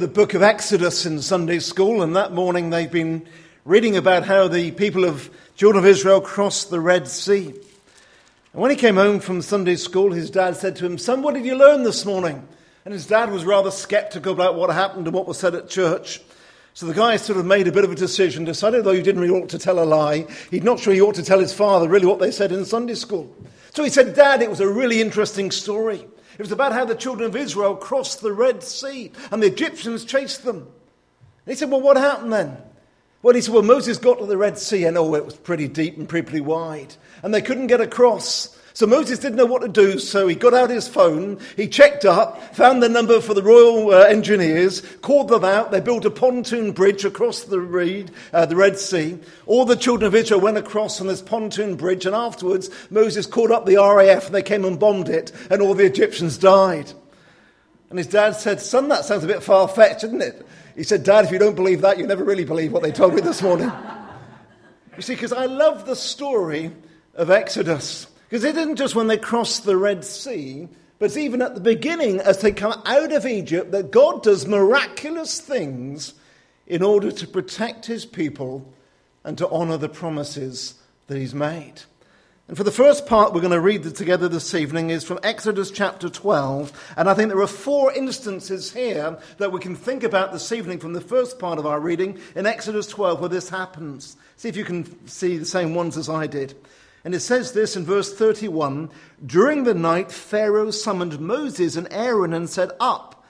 the book of Exodus in Sunday school, and that morning they've been reading about how the people of children of Israel crossed the Red Sea. And when he came home from Sunday school, his dad said to him, "Son, what did you learn this morning?" And his dad was rather sceptical about what happened and what was said at church. So the guy sort of made a bit of a decision, decided though he didn't really ought to tell a lie, he's not sure he ought to tell his father really what they said in Sunday school. So he said, "Dad, it was a really interesting story. It was about how the children of Israel crossed the Red Sea and the Egyptians chased them." And he said, "Well, what happened then?" Well, he said, "Well, Moses got to the Red Sea and it was pretty deep and pretty wide and they couldn't get across. So Moses didn't know what to do, so he got out his phone, he checked up, found the number for the Royal Engineers, called them out, they built a pontoon bridge across the Red Sea. All the children of Israel went across on this pontoon bridge, and afterwards Moses called up the RAF and they came and bombed it, and all the Egyptians died." And his dad said, "Son, that sounds a bit far-fetched, doesn't it?" He said, "Dad, if you don't believe that, you never really believe what they told me this morning." You see, because I love the story of Exodus. Because it isn't just when they cross the Red Sea, but it's even at the beginning as they come out of Egypt that God does miraculous things in order to protect his people and to honour the promises that he's made. And for the first part we're going to read together this evening is from Exodus chapter 12. And I think there are four instances here that we can think about this evening from the first part of our reading in Exodus 12 where this happens. See if you can see the same ones as I did. And it says this in verse 31, "During the night Pharaoh summoned Moses and Aaron and said, 'Up,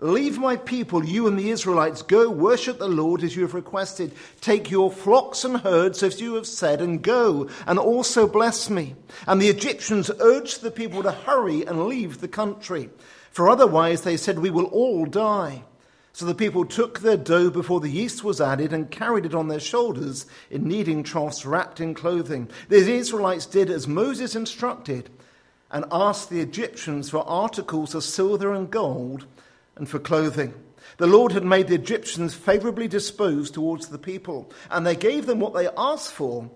leave my people, you and the Israelites, go worship the Lord as you have requested. Take your flocks and herds as you have said and go, and also bless me.' And the Egyptians urged the people to hurry and leave the country, for otherwise, they said, 'we will all die.' So the people took their dough before the yeast was added and carried it on their shoulders in kneading troughs wrapped in clothing. The Israelites did as Moses instructed and asked the Egyptians for articles of silver and gold and for clothing. The Lord had made the Egyptians favorably disposed towards the people, and they gave them what they asked for,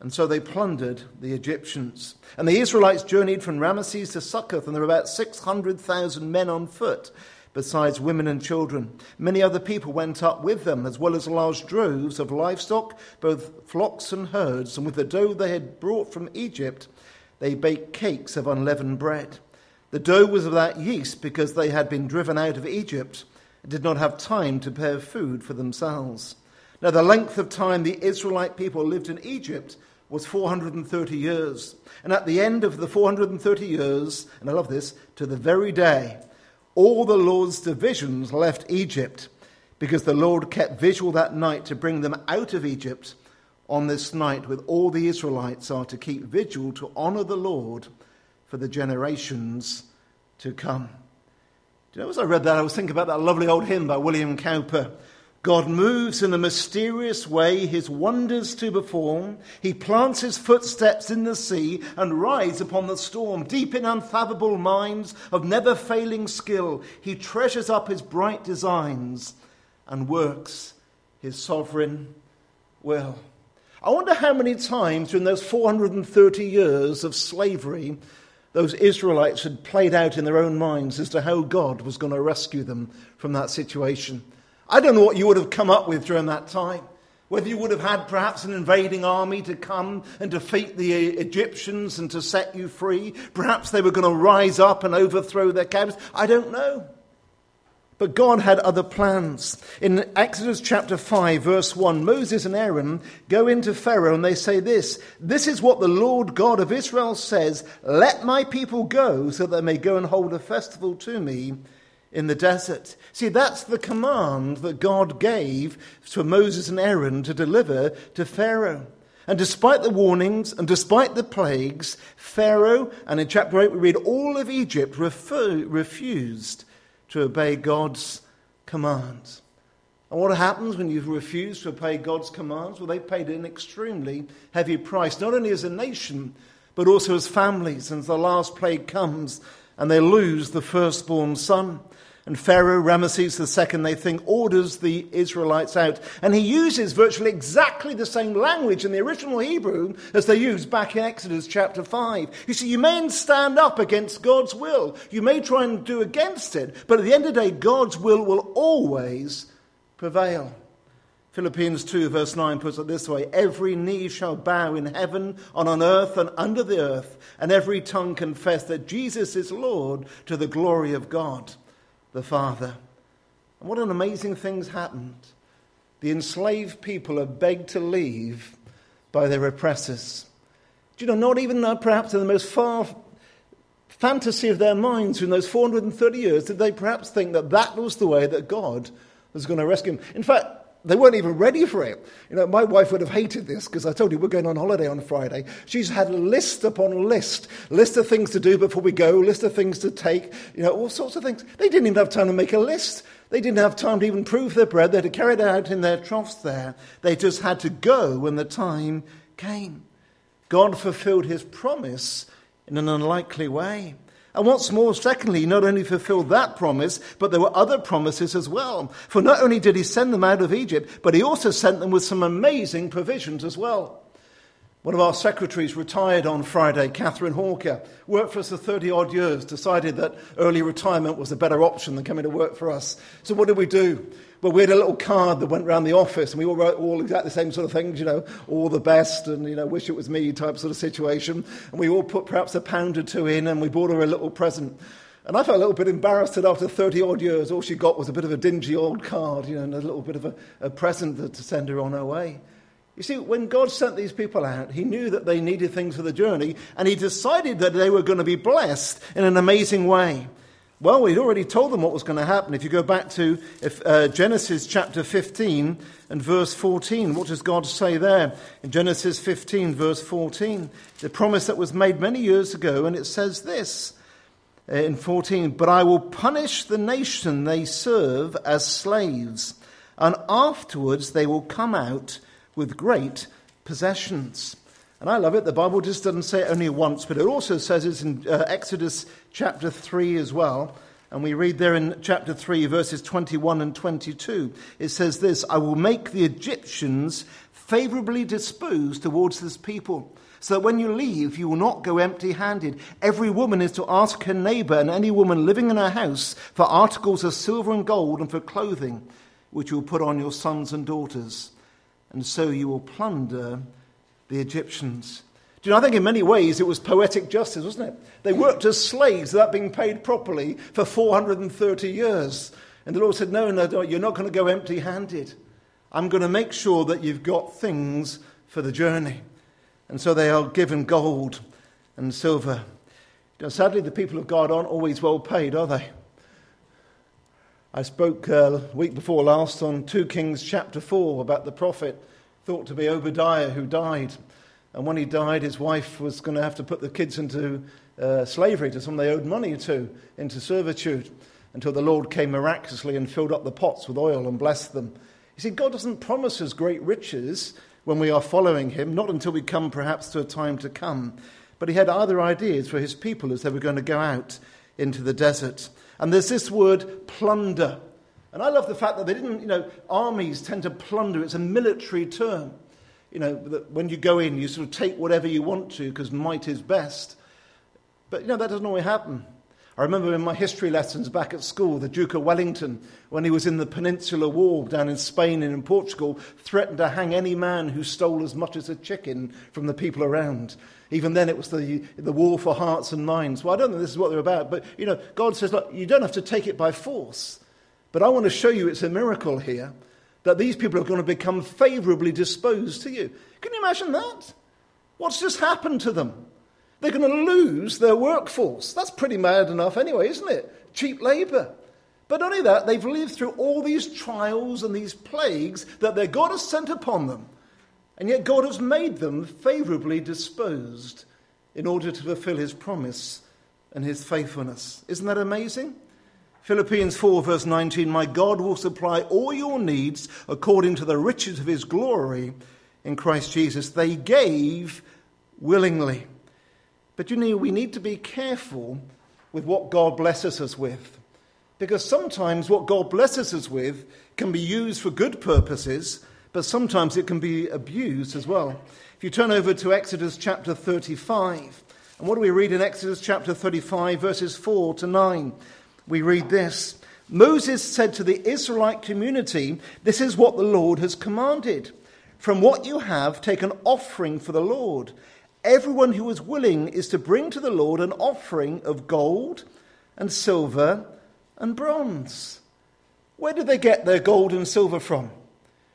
and so they plundered the Egyptians. And the Israelites journeyed from Ramesses to Succoth, and there were about 600,000 men on foot, besides women and children. Many other people went up with them, as well as large droves of livestock, both flocks and herds, and with the dough they had brought from Egypt, they baked cakes of unleavened bread. The dough was without yeast, because they had been driven out of Egypt and did not have time to prepare food for themselves. Now the length of time the Israelite people lived in Egypt was 430 years. And at the end of the 430 years, and I love this, to the very day, all the Lord's divisions left Egypt, because the Lord kept vigil that night to bring them out of Egypt. On this night, with all the Israelites, are to keep vigil to honor the Lord for the generations to come." Do you know, as I read that, I was thinking about that lovely old hymn by William Cowper. God moves in a mysterious way, his wonders to perform. He plants his footsteps in the sea and rides upon the storm. Deep in unfathomable mines of never-failing skill, he treasures up his bright designs and works his sovereign will. I wonder how many times during those 430 years of slavery those Israelites had played out in their own minds as to how God was going to rescue them from that situation. I don't know what you would have come up with during that time, whether you would have had perhaps an invading army to come and defeat the Egyptians and to set you free. Perhaps they were going to rise up and overthrow their captors. I don't know. But God had other plans. In Exodus chapter 5, verse 1, Moses and Aaron go into Pharaoh and they say this, "This is what the Lord God of Israel says, let my people go so that they may go and hold a festival to me in the desert." See, that's the command that God gave to Moses and Aaron to deliver to Pharaoh. And despite the warnings and despite the plagues, Pharaoh, and in chapter 8 we read, all of Egypt refused to obey God's commands. And what happens when you refuse to obey God's commands? Well, they paid an extremely heavy price, not only as a nation, but also as families, as the last plague comes and they lose the firstborn son. And Pharaoh Ramesses II, they think, orders the Israelites out. And he uses virtually exactly the same language in the original Hebrew as they used back in Exodus chapter 5. You see, you may stand up against God's will. You may try and do against it. But at the end of the day, God's will always prevail. Philippians 2 verse 9 puts it this way, every knee shall bow in heaven, and on earth, and under the earth, and every tongue confess that Jesus is Lord to the glory of God the Father. And what an amazing thing's happened. The enslaved people are begged to leave by their oppressors. Do you know, not even perhaps in the most far fantasy of their minds in those 430 years did they perhaps think that that was the way that God was going to rescue them. In fact, they weren't even ready for it. You know, my wife would have hated this because I told you we're going on holiday on Friday. She's had list upon list of things to do before we go, list of things to take, you know, all sorts of things. They didn't even have time to make a list. They didn't have time to even prove their bread. They had to carry it out in their troughs there. They just had to go when the time came. God fulfilled his promise in an unlikely way. And what's more, secondly, he not only fulfilled that promise, but there were other promises as well. For not only did he send them out of Egypt, but he also sent them with some amazing provisions as well. One of our secretaries retired on Friday, Catherine Hawker, worked for us for 30-odd years, decided that early retirement was a better option than coming to work for us. So what did we do? Well, we had a little card that went around the office, and we all wrote all exactly the same sort of things, you know, all the best and, you know, wish it was me type sort of situation. And we all put perhaps £1 or 2 in, and we bought her a little present. And I felt a little bit embarrassed that after 30-odd years, all she got was a bit of a dingy old card, you know, and a little bit of a present to send her on her way. You see, when God sent these people out, he knew that they needed things for the journey, and he decided that they were going to be blessed in an amazing way. Well, he'd already told them what was going to happen. If you go back to Genesis chapter 15 and verse 14, what does God say there? In Genesis 15 verse 14, the promise that was made many years ago, and it says this in 14, "But I will punish the nation they serve as slaves, and afterwards they will come out with great possessions." And I love it. The Bible just doesn't say it only once, but it also says it's in Exodus chapter 3 as well. And we read there in chapter 3, verses 21 and 22. It says this, "I will make the Egyptians favorably disposed towards this people, so that when you leave, you will not go empty-handed. Every woman is to ask her neighbor and any woman living in her house for articles of silver and gold and for clothing, which you will put on your sons and daughters. And so you will plunder the Egyptians." Do you know, I think in many ways it was poetic justice, wasn't it? They worked as slaves without being paid properly for 430 years. And the Lord said, no, you're not going to go empty-handed. I'm going to make sure that you've got things for the journey. And so they are given gold and silver. You know, sadly, the people of God aren't always well paid, are they? I spoke week before last on 2 Kings chapter 4 about the prophet thought to be Obadiah who died. And when he died, his wife was going to have to put the kids into slavery to someone they owed money to, into servitude, until the Lord came miraculously and filled up the pots with oil and blessed them. You see, God doesn't promise us great riches when we are following him, not until we come perhaps to a time to come. But he had other ideas for his people as they were going to go out into the desert. And there's this word plunder. And I love the fact that they didn't, you know, armies tend to plunder. It's a military term. You know, that when you go in, you sort of take whatever you want to because might is best. But, you know, that doesn't always happen. I remember in my history lessons back at school, the Duke of Wellington, when he was in the Peninsular War down in Spain and in Portugal, threatened to hang any man who stole as much as a chicken from the people around. Even then it was the war for hearts and minds. Well, I don't think this is what they're about, but, you know, God says, look, you don't have to take it by force. But I want to show you it's a miracle here that these people are going to become favorably disposed to you. Can you imagine that? What's just happened to them? They're going to lose their workforce. That's pretty mad enough anyway, isn't it? Cheap labor. But not only that, they've lived through all these trials and these plagues that their God has sent upon them. And yet God has made them favorably disposed in order to fulfill his promise and his faithfulness. Isn't that amazing? Philippians 4 verse 19, "My God will supply all your needs according to the riches of his glory in Christ Jesus." They gave willingly. But you know, we need to be careful with what God blesses us with. Because sometimes what God blesses us with can be used for good purposes, but sometimes it can be abused as well. If you turn over to Exodus chapter 35, and what do we read in Exodus chapter 35, verses 4 to 9? We read this. Moses said to the Israelite community, this is what the Lord has commanded. From what you have, take an offering for the Lord. Everyone who is willing is to bring to the Lord an offering of gold and silver and bronze. Where did they get their gold and silver from?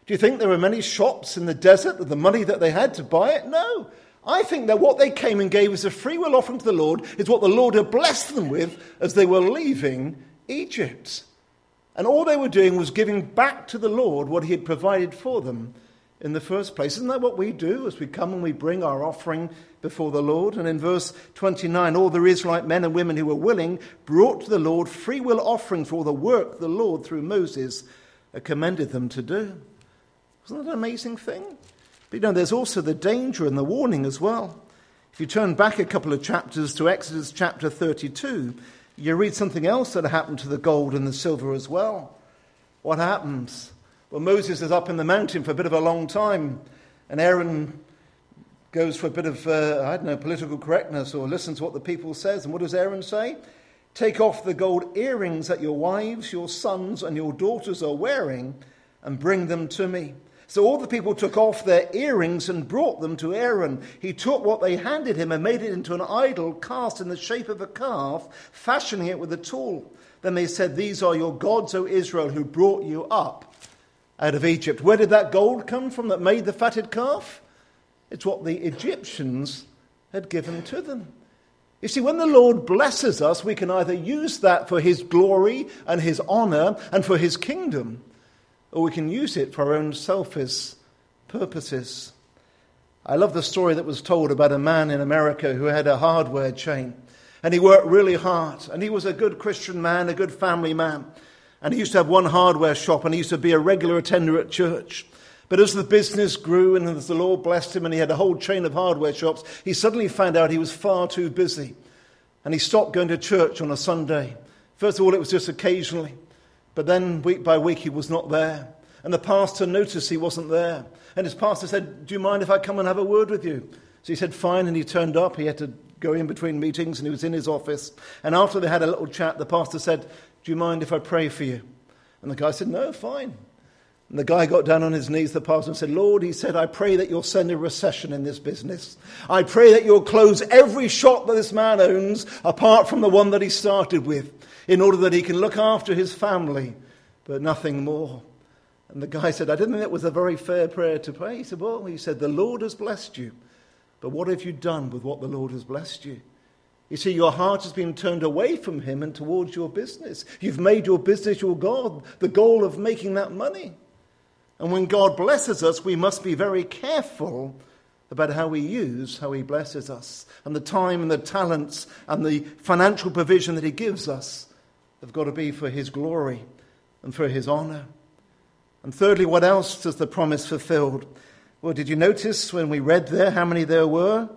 Do you think there were many shops in the desert with the money that they had to buy it? No. I think that what they came and gave as a free will offering to the Lord is what the Lord had blessed them with as they were leaving Egypt. And all they were doing was giving back to the Lord what he had provided for them in the first place. Isn't that what we do as we come and we bring our offering before the Lord? And in verse 29, all the Israelite men and women who were willing brought to the Lord free will offering for all the work the Lord through Moses commended them to do. Isn't that an amazing thing? But you know, there's also the danger and the warning as well. If you turn back a couple of chapters to Exodus chapter 32, you read something else that happened to the gold and the silver as well. What happens? Well, Moses is up in the mountain for a bit of a long time, and Aaron goes for a bit of, political correctness, or listens to what the people says. And what does Aaron say? Take off the gold earrings that your wives, your sons, and your daughters are wearing, and bring them to me. So all the people took off their earrings and brought them to Aaron. He took what they handed him and made it into an idol cast in the shape of a calf, fashioning it with a tool. Then they said, these are your gods, O Israel, who brought you up out of Egypt. Where did that gold come from that made the fatted calf? It's what the Egyptians had given to them. You see, when the Lord blesses us, we can either use that for his glory and his honor and for his kingdom, or we can use it for our own selfish purposes. I love the story that was told about a man in America who had a hardware chain, and he worked really hard, and he was a good Christian man, a good family man, and he used to have one hardware shop, and he used to be a regular attender at church. But as the business grew and as the Lord blessed him and he had a whole chain of hardware shops, he suddenly found out he was far too busy, and he stopped going to church on a Sunday. First of all, it was just occasionally. But then week by week he was not there. And the pastor noticed he wasn't there. And his pastor said, do you mind if I come and have a word with you? So he said, fine. And he turned up. He had to go in between meetings and he was in his office. And after they had a little chat, the pastor said, do you mind if I pray for you? And the guy said, no, fine. And the guy got down on his knees, the pastor, and said, Lord, he said, I pray that you'll send a recession in this business. I pray that you'll close every shop that this man owns, apart from the one that he started with, in order that he can look after his family, but nothing more. And the guy said, I didn't think that was a very fair prayer to pray. He said, well, he said, the Lord has blessed you, but what have you done with what the Lord has blessed you? You see, your heart has been turned away from him and towards your business. You've made your business your God, the goal of making that money. And when God blesses us, we must be very careful about how we use how he blesses us. And the time and the talents and the financial provision that he gives us have got to be for his glory and for his honor. And thirdly, what else does the promise fulfilled? Well, did you notice when we read there how many there were?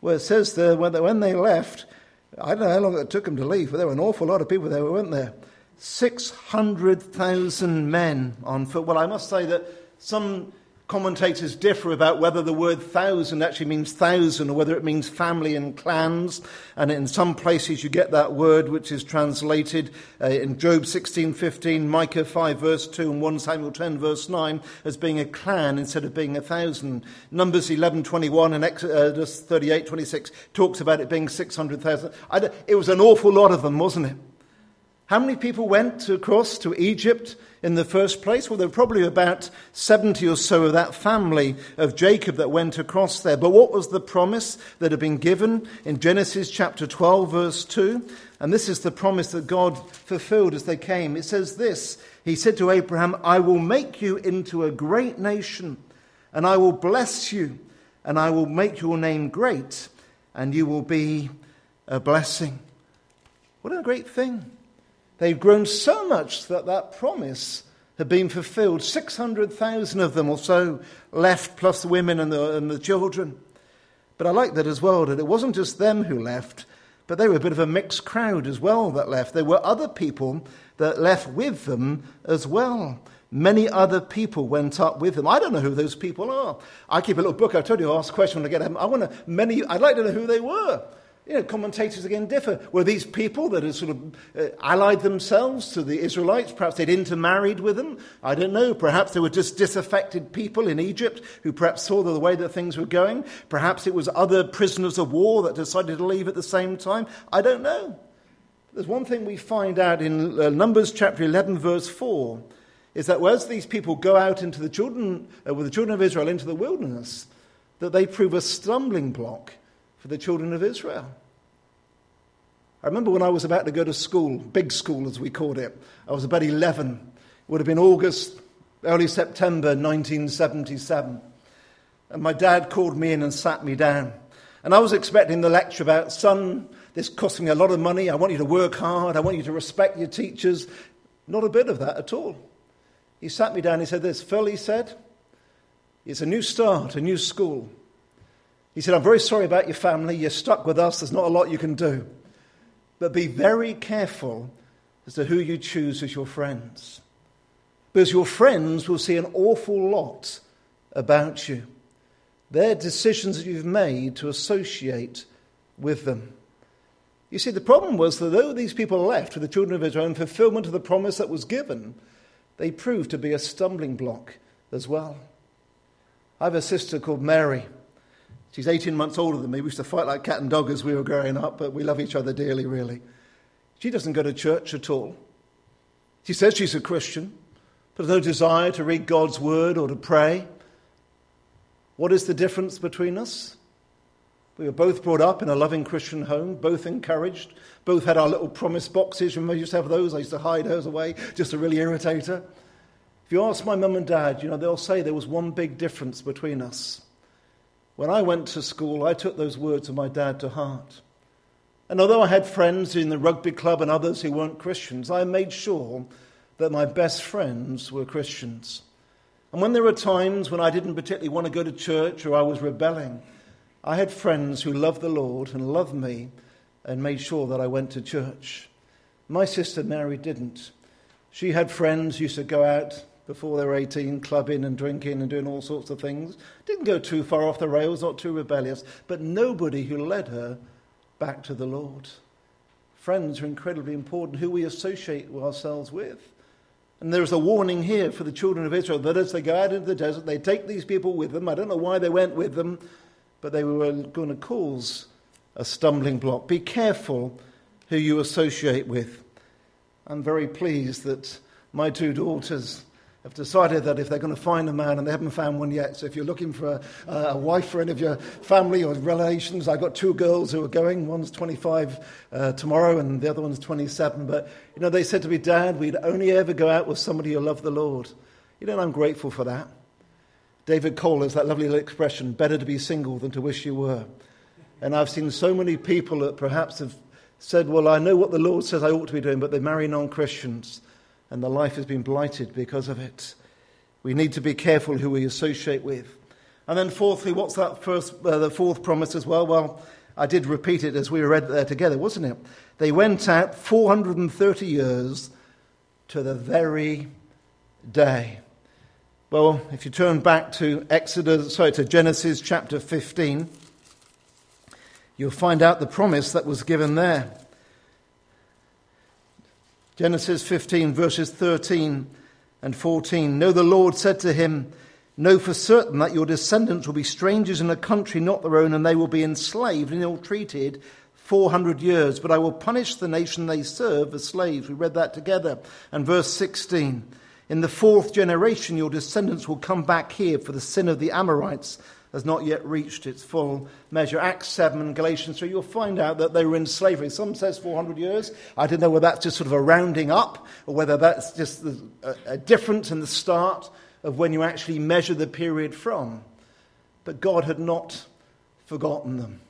Well, it says there when they left, I don't know how long it took them to leave, but there were an awful lot of people there, weren't there? 600,000 men on foot. Well, I must say that some commentators differ about whether the word thousand actually means thousand or whether it means family and clans. And in some places you get that word which is translated in Job 16:15, Micah 5 verse 2 and 1 Samuel 10 verse 9 as being a clan instead of being a thousand. Numbers 11:21 and Exodus 38:26 talks about it being 600,000. It was an awful lot of them, wasn't it? How many people went across to Egypt in the first place? Well, there were probably about 70 or so of that family of Jacob that went across there. But what was the promise that had been given in Genesis chapter 12, verse 2? And this is the promise that God fulfilled as they came. It says this, he said to Abraham, I will make you into a great nation, and I will bless you, and I will make your name great, and you will be a blessing. What a great thing. They've grown so much that that promise had been fulfilled. 600,000 of them or so left, plus the women and the children. But I like that as well, that it wasn't just them who left, but they were a bit of a mixed crowd as well that left. There were other people that left with them as well. Many other people went up with them. I don't know who those people are. I keep a little book. I told you, I asked a question when I get them. I'd like to know who they were. You know, commentators again differ. Were these people that had sort of allied themselves to the Israelites? Perhaps they'd intermarried with them. I don't know. Perhaps they were just disaffected people in Egypt who perhaps saw the way that things were going. Perhaps it was other prisoners of war that decided to leave at the same time. I don't know. There's one thing we find out in Numbers chapter 11, verse 4, is that whereas these people go out into the children, with the children of Israel into the wilderness, that they prove a stumbling block for the children of Israel. I remember when I was about to go to school, big school as we called it, I was about 11. It would have been August, early September 1977. And my dad called me in and sat me down. And I was expecting the lecture about, son, this cost me a lot of money, I want you to work hard, I want you to respect your teachers. Not a bit of that at all. He sat me down, he said this, Phil, he said, it's a new start, a new school. He said, I'm very sorry about your family, you're stuck with us, there's not a lot you can do. But be very careful as to who you choose as your friends. Because your friends will see an awful lot about you. Their decisions that you've made to associate with them. You see, the problem was that though these people left with the children of Israel in fulfillment of the promise that was given, they proved to be a stumbling block as well. I have a sister called Mary. She's 18 months older than me. We used to fight like cat and dog as we were growing up, but we love each other dearly, really. She doesn't go to church at all. She says she's a Christian, but has no desire to read God's word or to pray. What is the difference between us? We were both brought up in a loving Christian home, both encouraged, both had our little promise boxes. Remember, I used to have those. I used to hide hers away just to really irritate her. If you ask my mum and dad, you know, they'll say there was one big difference between us. When I went to school, I took those words of my dad to heart. And although I had friends in the rugby club and others who weren't Christians, I made sure that my best friends were Christians. And when there were times when I didn't particularly want to go to church or I was rebelling, I had friends who loved the Lord and loved me and made sure that I went to church. My sister Mary didn't. She had friends who used to go out before they were 18, clubbing and drinking and doing all sorts of things. Didn't go too far off the rails, not too rebellious, but nobody who led her back to the Lord. Friends are incredibly important, who we associate ourselves with. And there is a warning here for the children of Israel that as they go out into the desert, they take these people with them. I don't know why they went with them, but they were going to cause a stumbling block. Be careful who you associate with. I'm very pleased that my two daughters have decided that if they're going to find a man, and they haven't found one yet, so if you're looking for a wife for any of your family or relations, I've got two girls who are going, one's 25 tomorrow and the other one's 27, but you know, they said to me, Dad, we'd only ever go out with somebody who loved the Lord. You know, and I'm grateful for that. David Cole has that lovely little expression, better to be single than to wish you were. And I've seen so many people that perhaps have said, well, I know what the Lord says I ought to be doing, but they marry non-Christians. And the life has been blighted because of it. We need to be careful who we associate with. And then fourthly, what's that the fourth promise as well? Well, I did repeat it as we read there together, wasn't it? They went out 430 years to the very day. Well, if you turn back to to Genesis chapter 15, you'll find out the promise that was given there. Genesis 15, verses 13 and 14. No, the Lord said to him, know for certain that your descendants will be strangers in a country not their own, and they will be enslaved and ill-treated 400 years. But I will punish the nation they serve as slaves. We read that together. And verse 16. In the fourth generation, your descendants will come back here, for the sin of the Amorites has not yet reached its full measure. Acts 7 and Galatians 3, you'll find out that they were in slavery. Some says 400 years. I don't know whether that's just sort of a rounding up or whether that's just a difference in the start of when you actually measure the period from. But God had not forgotten them.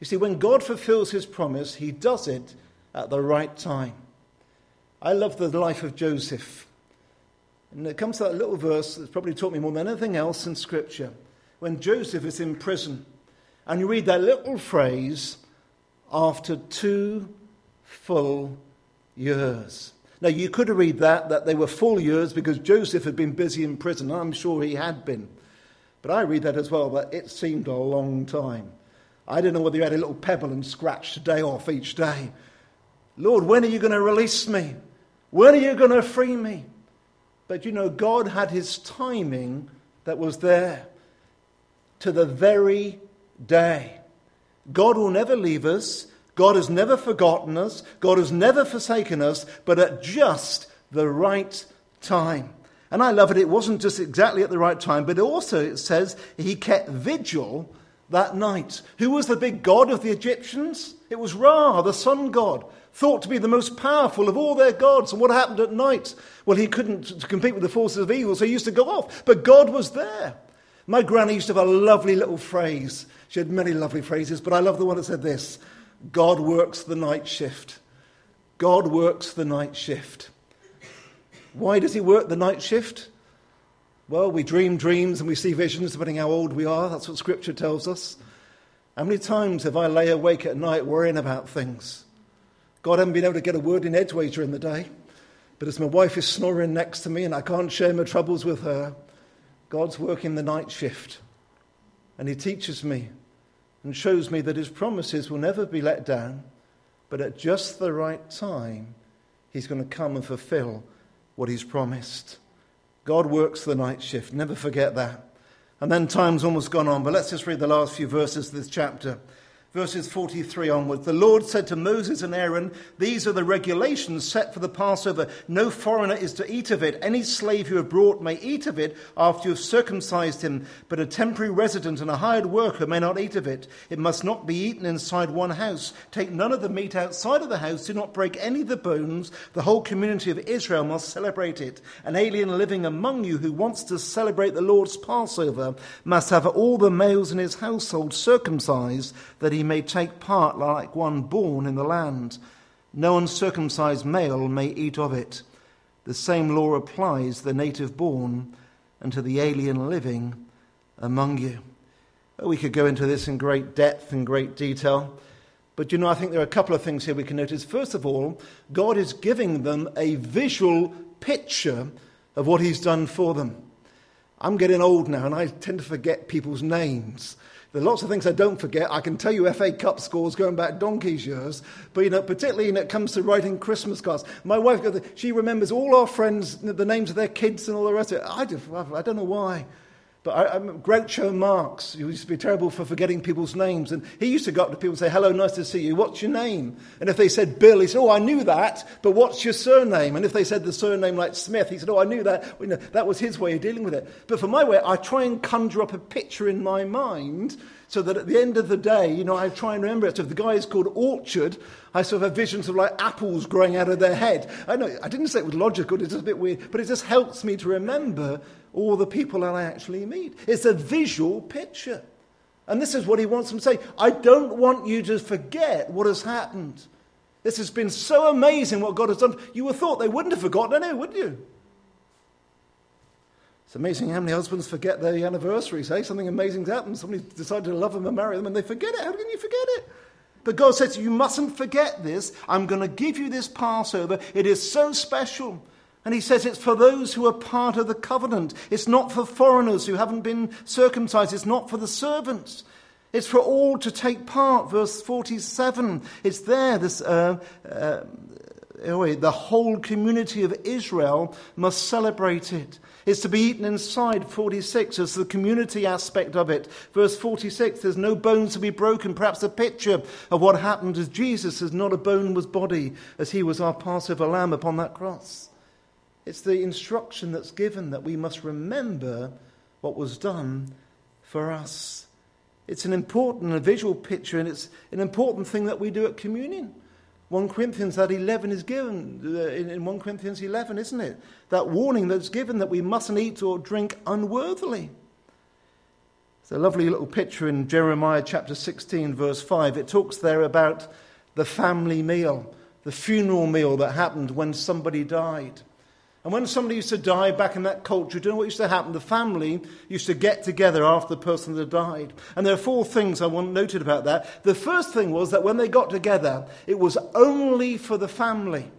You see, when God fulfills his promise, he does it at the right time. I love the life of Joseph. And it comes to that little verse that's probably taught me more than anything else in Scripture. When Joseph is in prison, and you read that little phrase, after 2 full years. Now, you could read that they were full years because Joseph had been busy in prison. I'm sure he had been. But I read that as well, that it seemed a long time. I don't know whether you had a little pebble and scratched a day off each day. Lord, when are you going to release me? When are you going to free me? But you know, God had his timing that was there to the very day. God will never leave us. God has never forgotten us. God has never forsaken us, but at just the right time. And I love it. It wasn't just exactly at the right time, but also it says he kept vigil that night. Who was the big god of the Egyptians? It was Ra, the sun god, thought to be the most powerful of all their gods. And what happened at night? Well, he couldn't compete with the forces of evil, so he used to go off. But God was there. My granny used to have a lovely little phrase. She had many lovely phrases, but I love the one that said this: God works the night shift. God works the night shift. Why does he work the night shift? Well, we dream dreams and we see visions depending how old we are. That's what Scripture tells us. How many times have I lay awake at night worrying about things? God, I haven't been able to get a word in edgeways during the day. But as my wife is snoring next to me and I can't share my troubles with her, God's working the night shift. And he teaches me and shows me that his promises will never be let down, but at just the right time, he's going to come and fulfill what he's promised. God works the night shift. Never forget that. And then time's almost gone on, but let's just read the last few verses of this chapter. Verses 43 onwards. The Lord said to Moses and Aaron, these are the regulations set for the Passover. No foreigner is to eat of it. Any slave you have brought may eat of it after you have circumcised him, but a temporary resident and a hired worker may not eat of it. It must not be eaten inside one house. Take none of the meat outside of the house. Do not break any of the bones. The whole community of Israel must celebrate it. An alien living among you who wants to celebrate the Lord's Passover must have all the males in his household circumcised, that he may take part like one born in the land. No uncircumcised male may eat of it. The same law applies to the native born and to the alien living among you. We could go into this in great depth and great detail, but you know, I think there are a couple of things here we can notice. First of all, God is giving them a visual picture of what he's done for them. I'm getting old now and I tend to forget people's names. There are lots of things I don't forget. I can tell you FA Cup scores going back donkey's years. But, you know, particularly when it comes to writing Christmas cards. My wife, she remembers all our friends, the names of their kids and all the rest of it. I don't know why. But Groucho Marx, who used to be terrible for forgetting people's names. And he used to go up to people and say, hello, nice to see you. What's your name? And if they said Bill, he said, oh, I knew that. But what's your surname? And if they said the surname like Smith, he said, oh, I knew that. Well, you know, that was his way of dealing with it. But for my way, I try and conjure up a picture in my mind so that at the end of the day, you know, I try and remember it. So if the guy is called Orchard, I sort of have visions of like apples growing out of their head. I know, I didn't say it was logical, it's just a bit weird, but it just helps me to remember all the people that I actually meet. It's a visual picture. And this is what he wants them to say. I don't want you to forget what has happened. This has been so amazing what God has done. You would have thought they wouldn't have forgotten it, wouldn't you? It's amazing how many husbands forget their anniversaries, eh? Something amazing's happened. Somebody decided to love them and marry them and they forget it. How can you forget it? But God says, you mustn't forget this. I'm going to give you this Passover. It is so special. And he says it's for those who are part of the covenant. It's not for foreigners who haven't been circumcised. It's not for the servants. It's for all to take part. Verse 47. It's there, this... the whole community of Israel must celebrate it. It's to be eaten inside, 46. It's the community aspect of it. Verse 46, there's no bones to be broken. Perhaps a picture of what happened as Jesus, as not a bone was body, as he was our Passover lamb upon that cross. It's the instruction that's given that we must remember what was done for us. It's an important visual picture, and it's an important thing that we do at communion. 1 Corinthians, that 11 is given, in 1 Corinthians 11, isn't it? That warning that's given that we mustn't eat or drink unworthily. It's a lovely little picture in Jeremiah chapter 16, verse 5. It talks there about the family meal, the funeral meal that happened when somebody died. And when somebody used to die back in that culture, do you know what used to happen? The family used to get together after the person that died. And there are four things I want noted about that. The first thing was that when they got together, it was only for the family.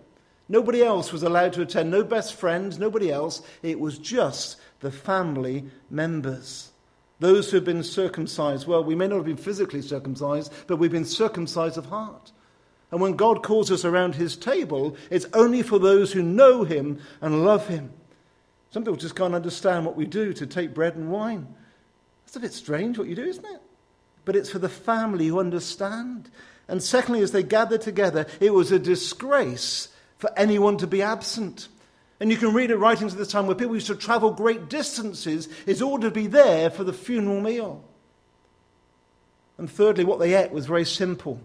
Nobody else was allowed to attend, no best friends, nobody else. It was just the family members. Those who have been circumcised, well, we may not have been physically circumcised, but we've been circumcised of heart. And when God calls us around his table, it's only for those who know him and love him. Some people just can't understand what we do to take bread and wine. That's a bit strange what you do, isn't it? But it's for the family who understand. And secondly, as they gathered together, it was a disgrace for anyone to be absent. And you can read in writings of this time where people used to travel great distances in order to be there for the funeral meal. And thirdly, what they ate was very simple.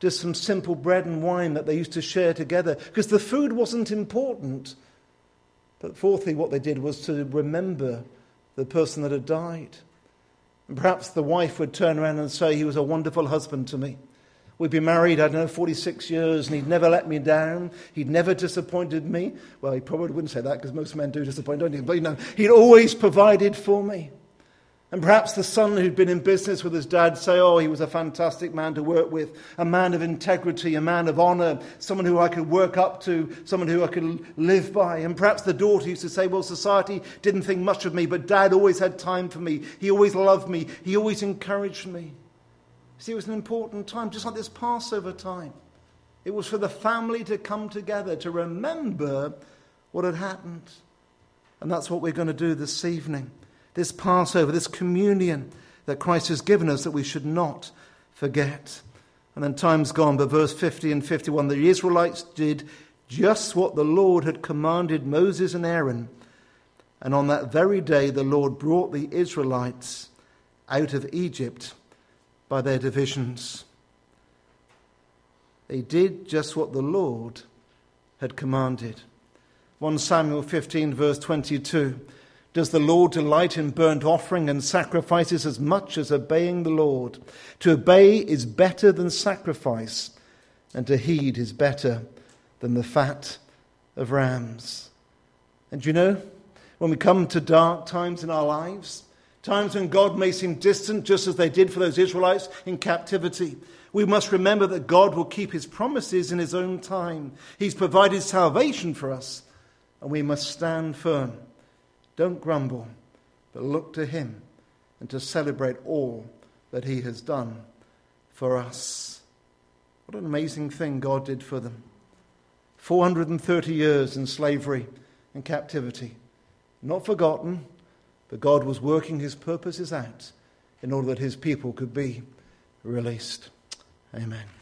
Just some simple bread and wine that they used to share together, because the food wasn't important. But fourthly, what they did was to remember the person that had died. And perhaps the wife would turn around and say, he was a wonderful husband to me. We'd been married, I don't know, 46 years, and he'd never let me down. He'd never disappointed me. Well, he probably wouldn't say that, because most men do disappoint, don't they? But, you know, he'd always provided for me. And perhaps the son who'd been in business with his dad say, oh, he was a fantastic man to work with, a man of integrity, a man of honor, someone who I could work up to, someone who I could live by. And perhaps the daughter used to say, well, society didn't think much of me, but dad always had time for me. He always loved me. He always encouraged me. See, it was an important time, just like this Passover time. It was for the family to come together, to remember what had happened. And that's what we're going to do this evening. This Passover, this communion that Christ has given us that we should not forget. And then time's gone, but verse 50 and 51, the Israelites did just what the Lord had commanded Moses and Aaron. And on that very day, the Lord brought the Israelites out of Egypt by their divisions. They did just what the Lord had commanded. 1 Samuel 15, verse 22. Does the Lord delight in burnt offering and sacrifices as much as obeying the Lord? To obey is better than sacrifice, and to heed is better than the fat of rams. And you know, when we come to dark times in our lives, times when God may seem distant, just as they did for those Israelites in captivity, we must remember that God will keep his promises in his own time. He's provided salvation for us, and we must stand firm. Don't grumble, but look to him and to celebrate all that he has done for us. What an amazing thing God did for them. 430 years in slavery and captivity. Not forgotten, but God was working his purposes out in order that his people could be released. Amen.